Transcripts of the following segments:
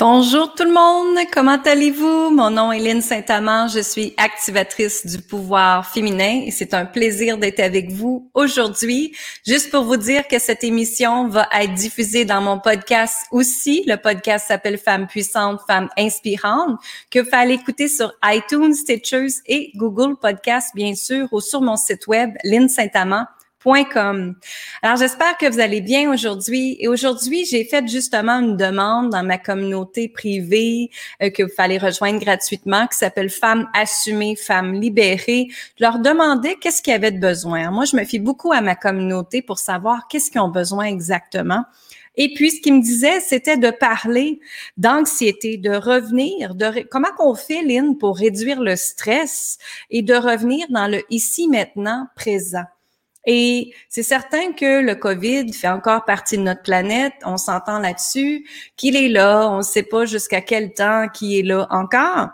Bonjour tout le monde, comment allez-vous? Mon nom est Lynne Saint-Amand, je suis activatrice du pouvoir féminin et c'est un plaisir d'être avec vous aujourd'hui. Juste pour vous dire que cette émission va être diffusée dans mon podcast aussi. Le podcast s'appelle Femmes puissantes, femmes inspirantes, que vous allez écouter sur iTunes, Stitchers et Google Podcasts, bien sûr, ou sur mon site web lynnesaintamand.com. Alors, j'espère que vous allez bien aujourd'hui. Et aujourd'hui, j'ai fait justement une demande dans ma communauté privée que vous allez rejoindre gratuitement, qui s'appelle Femmes assumées, femmes libérées. Je leur demandais qu'est-ce qu'ils avaient de besoin. Moi, je me fie beaucoup à ma communauté pour savoir qu'est-ce qu'ils ont besoin exactement. Et puis, ce qu'ils me disaient, c'était de parler d'anxiété, de revenir, comment qu'on fait, Lynne, pour réduire le stress et de revenir dans le ici, maintenant, présent. Et c'est certain que le COVID fait encore partie de notre planète, on s'entend là-dessus, qu'il est là, on ne sait pas jusqu'à quel temps qu'il est là encore.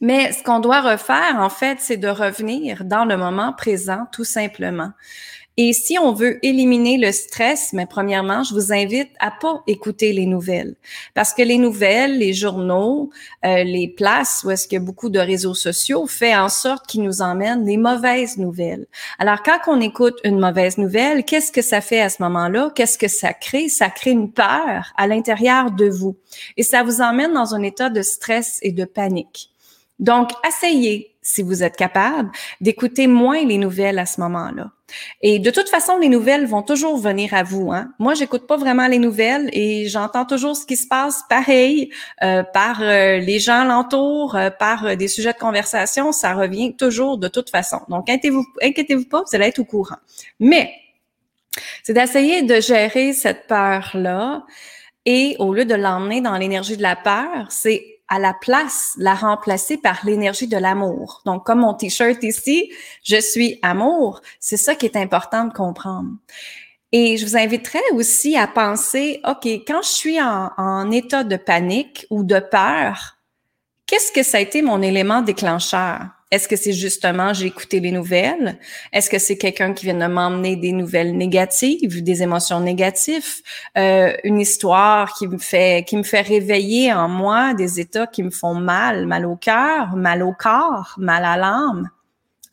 Mais ce qu'on doit refaire, en fait, c'est de revenir dans le moment présent, tout simplement. Et si on veut éliminer le stress, mais premièrement, je vous invite à pas écouter les nouvelles. Parce que les nouvelles, les journaux, les places où est-ce qu'il y a beaucoup de réseaux sociaux fait en sorte qu'ils nous emmènent des mauvaises nouvelles. Alors, quand on écoute une mauvaise nouvelle, qu'est-ce que ça fait à ce moment-là? Qu'est-ce que ça crée? Ça crée une peur à l'intérieur de vous. Et ça vous emmène dans un état de stress et de panique. Donc, essayez, si vous êtes capable, d'écouter moins les nouvelles à ce moment-là. Et de toute façon, les nouvelles vont toujours venir à vous. Hein? Moi, j'écoute pas vraiment les nouvelles et j'entends toujours ce qui se passe pareil par les gens alentour, par des sujets de conversation. Ça revient toujours de toute façon. Donc, inquiétez-vous pas, vous allez être au courant. Mais c'est d'essayer de gérer cette peur-là et au lieu de l'emmener dans l'énergie de la peur, c'est à la place, la remplacer par l'énergie de l'amour. Donc, comme mon t-shirt ici, « Je suis amour », c'est ça qui est important de comprendre. Et je vous inviterais aussi à penser, « OK, quand je suis en état de panique ou de peur, qu'est-ce que ça a été mon élément déclencheur? » Est-ce que c'est justement, j'ai écouté les nouvelles? Est-ce que c'est quelqu'un qui vient de m'emmener des nouvelles négatives, des émotions négatives, une histoire qui me fait réveiller en moi des états qui me font mal au cœur, mal au corps, mal à l'âme,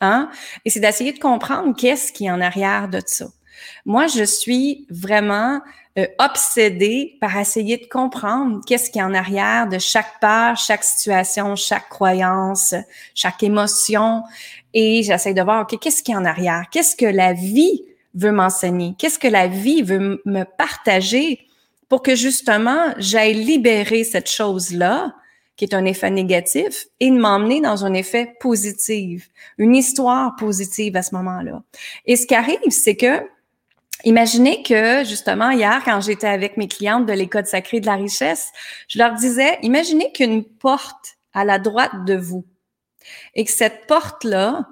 hein? Et c'est d'essayer de comprendre qu'est-ce qui est en arrière de ça. Moi, je suis vraiment obsédée par essayer de comprendre qu'est-ce qu'il y a en arrière de chaque peur, chaque situation, chaque croyance, chaque émotion. Et j'essaie de voir, OK, qu'est-ce qu'il y a en arrière? Qu'est-ce que la vie veut m'enseigner? Qu'est-ce que la vie veut me partager pour que justement, j'aille libérer cette chose-là, qui est un effet négatif, et de m'emmener dans un effet positif, une histoire positive à ce moment-là. Et ce qui arrive, c'est que imaginez que, justement, hier, quand j'étais avec mes clientes de l'École sacrée de la richesse, je leur disais, imaginez qu'une porte à la droite de vous et que cette porte-là,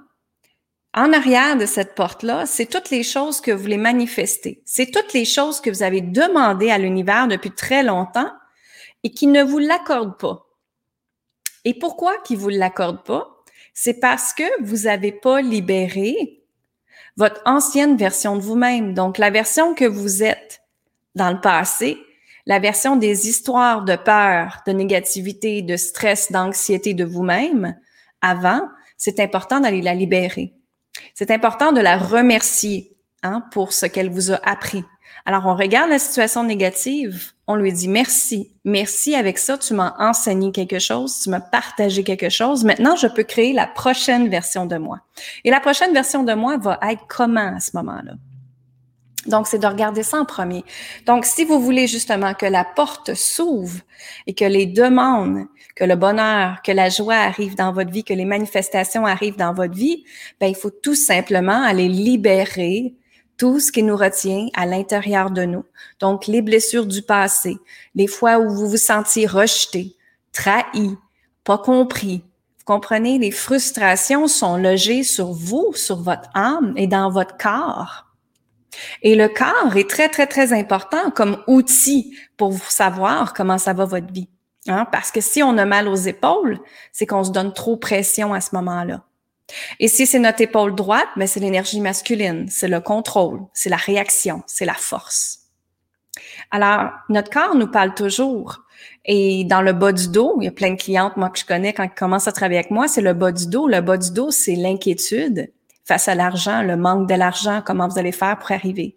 en arrière de cette porte-là, c'est toutes les choses que vous voulez manifester. C'est toutes les choses que vous avez demandées à l'univers depuis très longtemps et qui ne vous l'accordent pas. Et pourquoi qu'ils ne vous l'accordent pas? C'est parce que vous n'avez pas libéré votre ancienne version de vous-même, donc la version que vous êtes dans le passé, la version des histoires de peur, de négativité, de stress, d'anxiété de vous-même, avant, c'est important d'aller la libérer. C'est important de la remercier, hein, pour ce qu'elle vous a appris. Alors, on regarde la situation négative, on lui dit merci. Merci, avec ça, tu m'as enseigné quelque chose, tu m'as partagé quelque chose. Maintenant, je peux créer la prochaine version de moi. Et la prochaine version de moi va être comment à ce moment-là? Donc, c'est de regarder ça en premier. Donc, si vous voulez justement que la porte s'ouvre et que les demandes, que le bonheur, que la joie arrive dans votre vie, que les manifestations arrivent dans votre vie, ben, il faut tout simplement aller libérer tout ce qui nous retient à l'intérieur de nous. Donc, les blessures du passé, les fois où vous vous sentiez rejeté, trahi, pas compris. Vous comprenez, les frustrations sont logées sur vous, sur votre âme et dans votre corps. Et le corps est très, très, très important comme outil pour vous savoir comment ça va votre vie. Hein? Parce que si on a mal aux épaules, c'est qu'on se donne trop pression à ce moment-là. Et si c'est notre épaule droite, ben c'est l'énergie masculine, c'est le contrôle, c'est la réaction, c'est la force. Alors, notre corps nous parle toujours. Et dans le bas du dos, il y a plein de clientes, moi, que je connais quand ils commencent à travailler avec moi, c'est le bas du dos. Le bas du dos, c'est l'inquiétude face à l'argent, le manque de l'argent, comment vous allez faire pour arriver.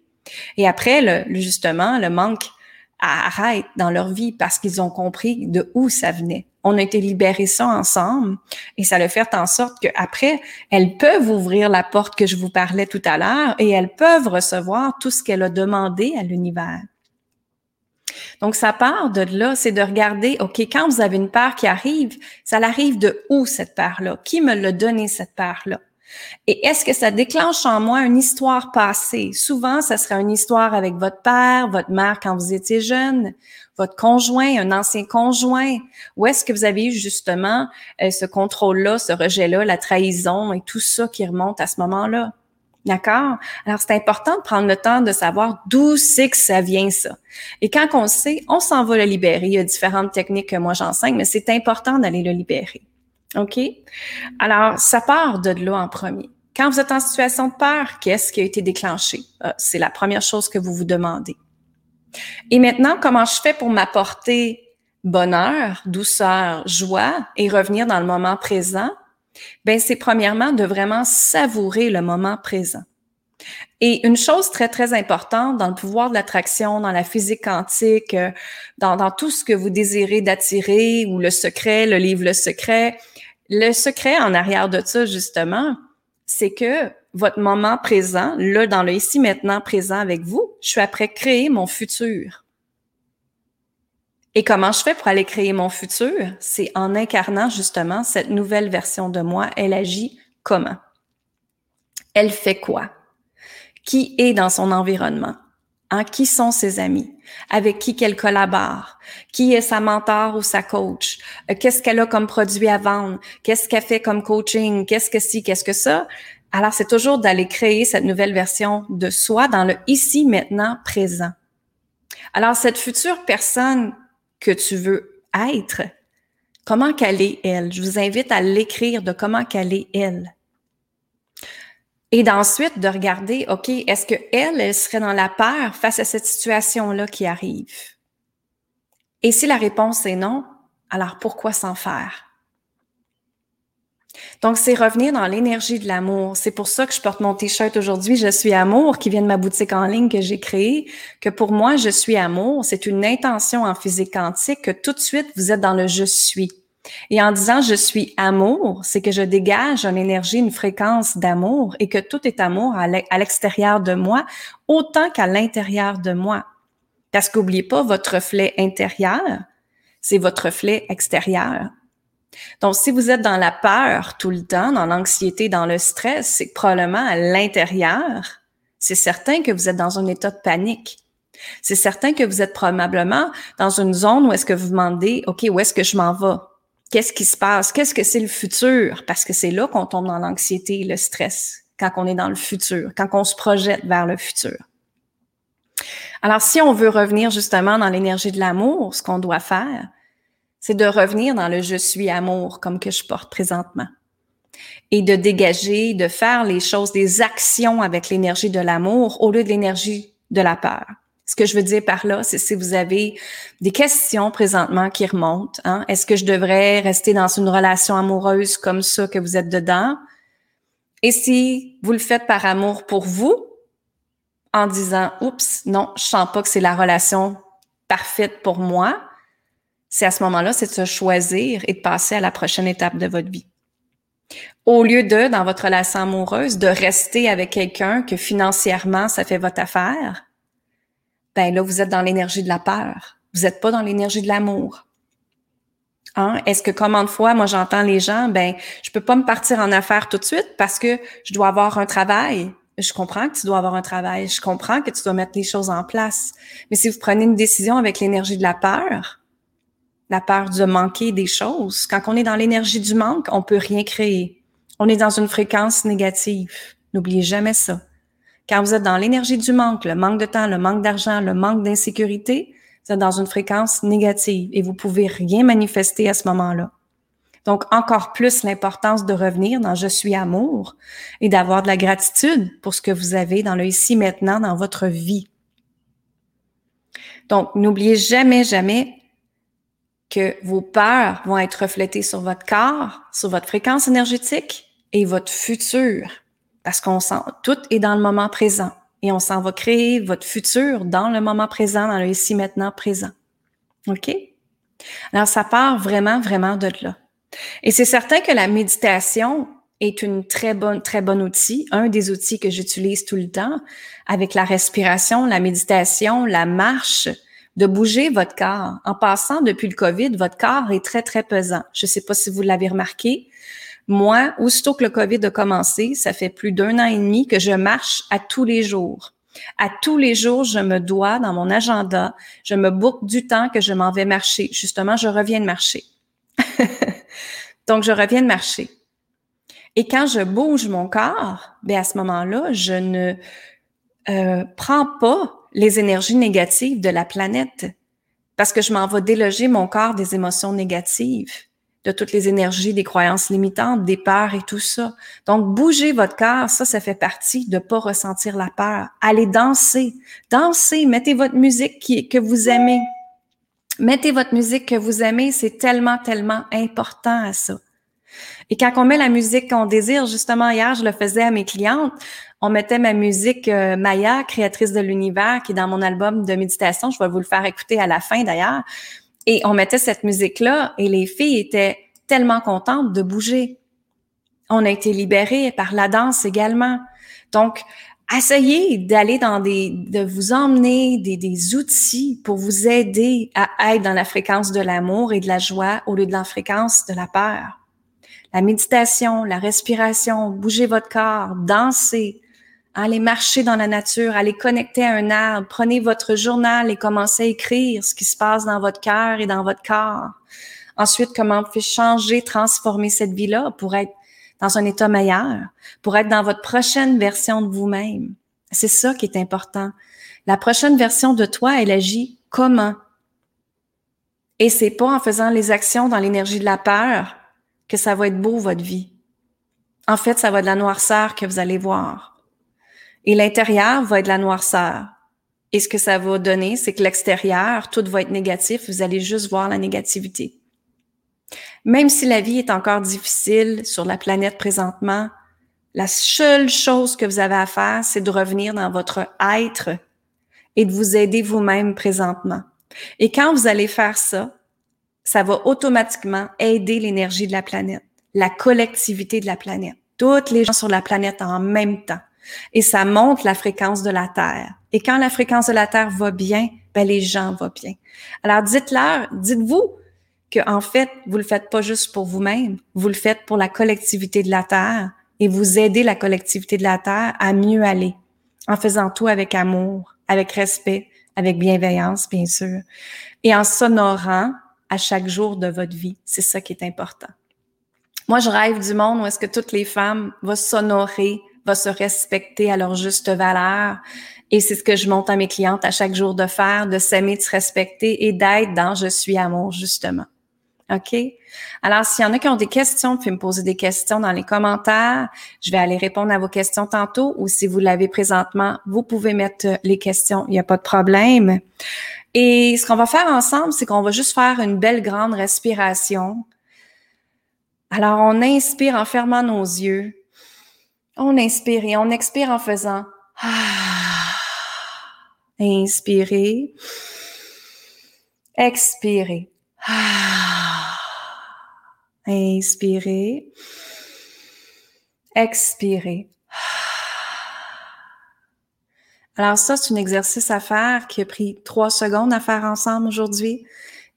Et après, justement, le manque arrête dans leur vie parce qu'ils ont compris de où ça venait. On a été libérer ça ensemble et ça a fait en sorte qu'après, elles peuvent ouvrir la porte que je vous parlais tout à l'heure et elles peuvent recevoir tout ce qu'elle a demandé à l'univers. Donc, ça part de là, c'est de regarder, OK, quand vous avez une part qui arrive, ça arrive de où cette part-là? Qui me l'a donné cette part-là? Et est-ce que ça déclenche en moi une histoire passée? Souvent, ça sera une histoire avec votre père, votre mère quand vous étiez jeune, votre conjoint, un ancien conjoint. Où est-ce que vous avez eu justement ce contrôle-là, ce rejet-là, la trahison et tout ça qui remonte à ce moment-là? D'accord? Alors, c'est important de prendre le temps de savoir d'où c'est que ça vient, ça. Et quand on le sait, on s'en va le libérer. Il y a différentes techniques que moi j'enseigne, mais c'est important d'aller le libérer. OK? Alors, ça part de là en premier. Quand vous êtes en situation de peur, qu'est-ce qui a été déclenché? C'est la première chose que vous vous demandez. Et maintenant, comment je fais pour m'apporter bonheur, douceur, joie et revenir dans le moment présent? Ben, c'est premièrement de vraiment savourer le moment présent. Et une chose très, très importante dans le pouvoir de l'attraction, dans la physique quantique, dans tout ce que vous désirez d'attirer, ou le secret, le livre le secret en arrière de ça, justement, c'est que votre moment présent, là, dans le ici, maintenant, présent avec vous, je suis après créer mon futur. Et comment je fais pour aller créer mon futur? C'est en incarnant justement cette nouvelle version de moi. Elle agit comment? Elle fait quoi? Qui est dans son environnement? Hein? Qui sont ses amis? Avec qui qu'elle collabore? Qui est sa mentor ou sa coach? Qu'est-ce qu'elle a comme produit à vendre? Qu'est-ce qu'elle fait comme coaching? Qu'est-ce que ci? Qu'est-ce que ça? Alors, c'est toujours d'aller créer cette nouvelle version de soi dans le ici, maintenant, présent. Alors, cette future personne que tu veux être, comment qu'elle est, elle? Je vous invite à l'écrire de comment qu'elle est, elle. Et d'ensuite, de regarder, OK, est-ce que elle serait dans la peur face à cette situation-là qui arrive? Et si la réponse est non, alors pourquoi s'en faire? Donc, c'est revenir dans l'énergie de l'amour. C'est pour ça que je porte mon t-shirt aujourd'hui, Je suis amour, qui vient de ma boutique en ligne que j'ai créée, que pour moi, je suis amour. C'est une intention en physique quantique que tout de suite, vous êtes dans le « je suis ». Et en disant « je suis amour », c'est que je dégage une énergie, une fréquence d'amour et que tout est amour à l'extérieur de moi autant qu'à l'intérieur de moi. Parce qu'oubliez pas, votre reflet intérieur, c'est votre reflet extérieur. Donc, si vous êtes dans la peur tout le temps, dans l'anxiété, dans le stress, c'est que probablement à l'intérieur, c'est certain que vous êtes dans un état de panique. C'est certain que vous êtes probablement dans une zone où est-ce que vous vous demandez « OK, où est-ce que je m'en vais? Qu'est-ce qui se passe? Qu'est-ce que c'est le futur? » Parce que c'est là qu'on tombe dans l'anxiété et le stress, quand on est dans le futur, quand on se projette vers le futur. Alors, si on veut revenir justement dans l'énergie de l'amour, ce qu'on doit faire, c'est de revenir dans le « je suis amour » comme que je porte présentement et de dégager, de faire les choses, des actions avec l'énergie de l'amour au lieu de l'énergie de la peur. Ce que je veux dire par là, c'est si vous avez des questions présentement qui remontent, hein, est-ce que je devrais rester dans une relation amoureuse comme ça que vous êtes dedans? Et si vous le faites par amour pour vous, en disant « oups, non, je sens pas que c'est la relation parfaite pour moi », c'est à ce moment-là, c'est de se choisir et de passer à la prochaine étape de votre vie. Au lieu de, dans votre relation amoureuse, de rester avec quelqu'un que financièrement, ça fait votre affaire, ben là, vous êtes dans l'énergie de la peur. Vous n'êtes pas dans l'énergie de l'amour. Hein? Est-ce que, comment de fois, moi, j'entends les gens, ben, je peux pas me partir en affaires tout de suite parce que je dois avoir un travail. Je comprends que tu dois avoir un travail. Je comprends que tu dois mettre les choses en place. Mais si vous prenez une décision avec l'énergie de la peur de manquer des choses. Quand on est dans l'énergie du manque, on peut rien créer. On est dans une fréquence négative. N'oubliez jamais ça. Quand vous êtes dans l'énergie du manque, le manque de temps, le manque d'argent, le manque d'insécurité, vous êtes dans une fréquence négative et vous pouvez rien manifester à ce moment-là. Donc, encore plus l'importance de revenir dans « Je suis amour » et d'avoir de la gratitude pour ce que vous avez dans le ici, maintenant, dans votre vie. Donc, n'oubliez jamais, jamais que vos peurs vont être reflétées sur votre corps, sur votre fréquence énergétique et votre futur. Parce qu'on sent, tout est dans le moment présent. Et on s'en va créer votre futur dans le moment présent, dans le ici, maintenant, présent. OK? Alors, ça part vraiment, vraiment de là. Et c'est certain que la méditation est une très bonne outil, un des outils que j'utilise tout le temps, avec la respiration, la méditation, la marche, de bouger votre corps. En passant, depuis le COVID, votre corps est très pesant. Je ne sais pas si vous l'avez remarqué. Moi, aussitôt que le COVID a commencé, ça fait plus d'1 an et demi que je marche à tous les jours. À tous les jours, je me dois dans mon agenda, je me boucle du temps que je m'en vais marcher. Justement, je reviens de marcher. Donc, je reviens de marcher. Et quand je bouge mon corps, bien à ce moment-là, je ne prends pas les énergies négatives de la planète parce que je m'en vais déloger mon corps des émotions négatives, de toutes les énergies, des croyances limitantes, des peurs et tout ça. Donc, bouger votre corps, ça fait partie de pas ressentir la peur. Allez danser. Dansez, mettez votre musique que vous aimez. Mettez votre musique que vous aimez, c'est tellement important à ça. Et quand on met la musique qu'on désire, justement hier, je le faisais à mes clientes, on mettait ma musique Maya, créatrice de l'univers, qui est dans mon album de méditation, je vais vous le faire écouter à la fin d'ailleurs, et on mettait cette musique-là et les filles étaient tellement contentes de bouger. On a été libérées par la danse également. Donc, essayez d'aller dans de vous emmener des outils pour vous aider à être dans la fréquence de l'amour et de la joie au lieu de la fréquence de la peur. La méditation, la respiration, bougez votre corps, dansez, allez marcher dans la nature, allez connecter à un arbre, prenez votre journal et commencez à écrire ce qui se passe dans votre cœur et dans votre corps. Ensuite, comment vous pouvez changer, transformer cette vie-là pour être dans un état meilleur, pour être dans votre prochaine version de vous-même. C'est ça qui est important. La prochaine version de toi, elle agit comment? Et c'est pas en faisant les actions dans l'énergie de la peur que ça va être beau, votre vie. En fait, ça va être de la noirceur que vous allez voir. Et l'intérieur va être de la noirceur. Et ce que ça va donner, c'est que l'extérieur, tout va être négatif, vous allez juste voir la négativité. Même si la vie est encore difficile sur la planète présentement, la seule chose que vous avez à faire, c'est de revenir dans votre être et de vous aider vous-même présentement. Et quand vous allez faire ça, ça va automatiquement aider l'énergie de la planète, la collectivité de la planète, toutes les gens sur la planète en même temps. Et ça monte la fréquence de la Terre. Et quand la fréquence de la Terre va bien, ben les gens vont bien. Alors dites-vous, que en fait, vous le faites pas juste pour vous-même, vous le faites pour la collectivité de la Terre et vous aidez la collectivité de la Terre à mieux aller en faisant tout avec amour, avec respect, avec bienveillance, bien sûr, et en s'honorant à chaque jour de votre vie. C'est ça qui est important. Moi, je rêve du monde où est-ce que toutes les femmes vont s'honorer, vont se respecter à leur juste valeur. Et c'est ce que je montre à mes clientes à chaque jour de faire, de s'aimer, de se respecter et d'être dans « Je suis amour », justement. OK? Alors, s'il y en a qui ont des questions, vous pouvez me poser des questions dans les commentaires. Je vais aller répondre à vos questions tantôt ou si vous l'avez présentement, vous pouvez mettre les questions. Il n'y a pas de problème. Et ce qu'on va faire ensemble, c'est qu'on va juste faire une belle grande respiration. Alors, on inspire en fermant nos yeux. On inspire et on expire en faisant « Inspirez. Expirez. Inspirez. Expirez. » Alors ça, c'est un exercice à faire qui a pris 3 secondes à faire ensemble aujourd'hui.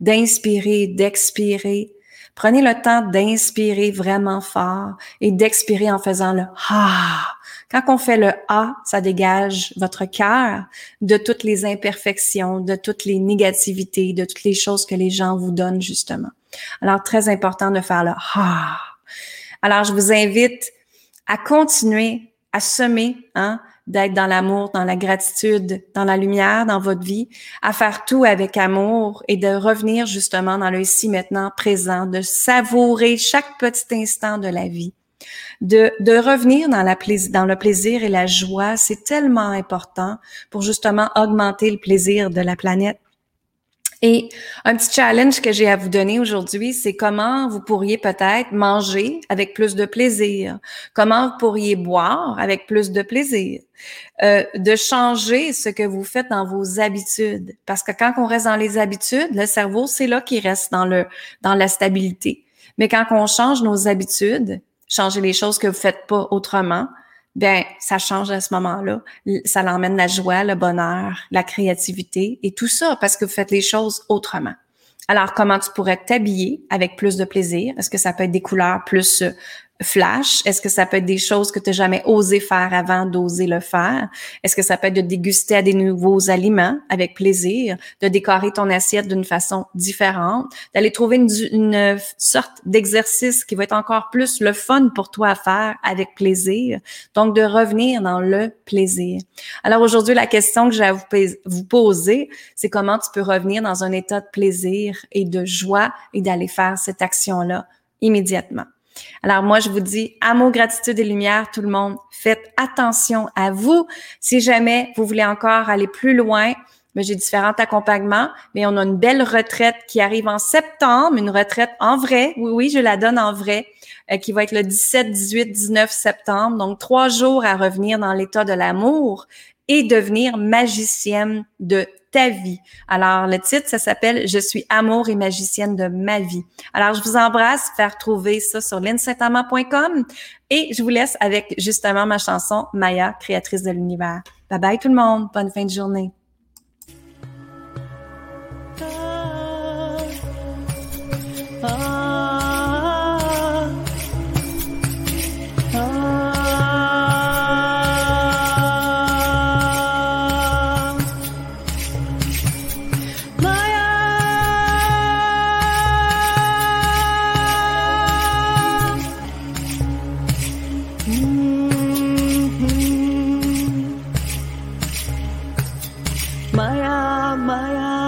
D'inspirer, d'expirer. Prenez le temps d'inspirer vraiment fort et d'expirer en faisant le « ah ». Quand on fait le « A », ça dégage votre cœur de toutes les imperfections, de toutes les négativités, de toutes les choses que les gens vous donnent, justement. Alors, très important de faire le « A ». Alors, je vous invite à continuer à semer, d'être dans l'amour, dans la gratitude, dans la lumière, dans votre vie, à faire tout avec amour et de revenir, justement, dans le ici, maintenant, présent, de savourer chaque petit instant de la vie. De revenir dans le plaisir et la joie, c'est tellement important pour justement augmenter le plaisir de la planète. Et un petit challenge que j'ai à vous donner aujourd'hui, c'est comment vous pourriez peut-être manger avec plus de plaisir, comment vous pourriez boire avec plus de plaisir, de changer ce que vous faites dans vos habitudes. Parce que quand on reste dans les habitudes, le cerveau, c'est là qu'il reste dans la stabilité. Mais quand on change nos habitudes, changer les choses que vous faites pas autrement, ben ça change à ce moment-là. Ça l'emmène la joie, le bonheur, la créativité et tout ça parce que vous faites les choses autrement. Alors, comment tu pourrais t'habiller avec plus de plaisir? Est-ce que ça peut être des couleurs plus flash? Est-ce que ça peut être des choses que tu n'as jamais osé faire avant d'oser le faire? Est-ce que ça peut être de déguster à des nouveaux aliments avec plaisir, de décorer ton assiette d'une façon différente, d'aller trouver une sorte d'exercice qui va être encore plus le fun pour toi à faire avec plaisir, donc de revenir dans le plaisir. Alors aujourd'hui, la question que j'ai à vous poser, c'est comment tu peux revenir dans un état de plaisir et de joie et d'aller faire cette action-là immédiatement. Alors moi, je vous dis amour, gratitude et lumière, tout le monde. Faites attention à vous. Si jamais vous voulez encore aller plus loin, mais j'ai différents accompagnements, mais on a une belle retraite qui arrive en septembre, une retraite en vrai, oui, je la donne en vrai, qui va être le 17, 18, 19 septembre. Donc, 3 jours à revenir dans l'état de l'amour et devenir magicienne de ta vie. Alors, le titre, ça s'appelle « Je suis amour et magicienne de ma vie ». Alors, je vous embrasse, faire trouver ça sur lynnesaintamand.com et je vous laisse avec, justement, ma chanson « Maya, créatrice de l'univers ». Bye bye tout le monde, bonne fin de journée. Maya, Maya.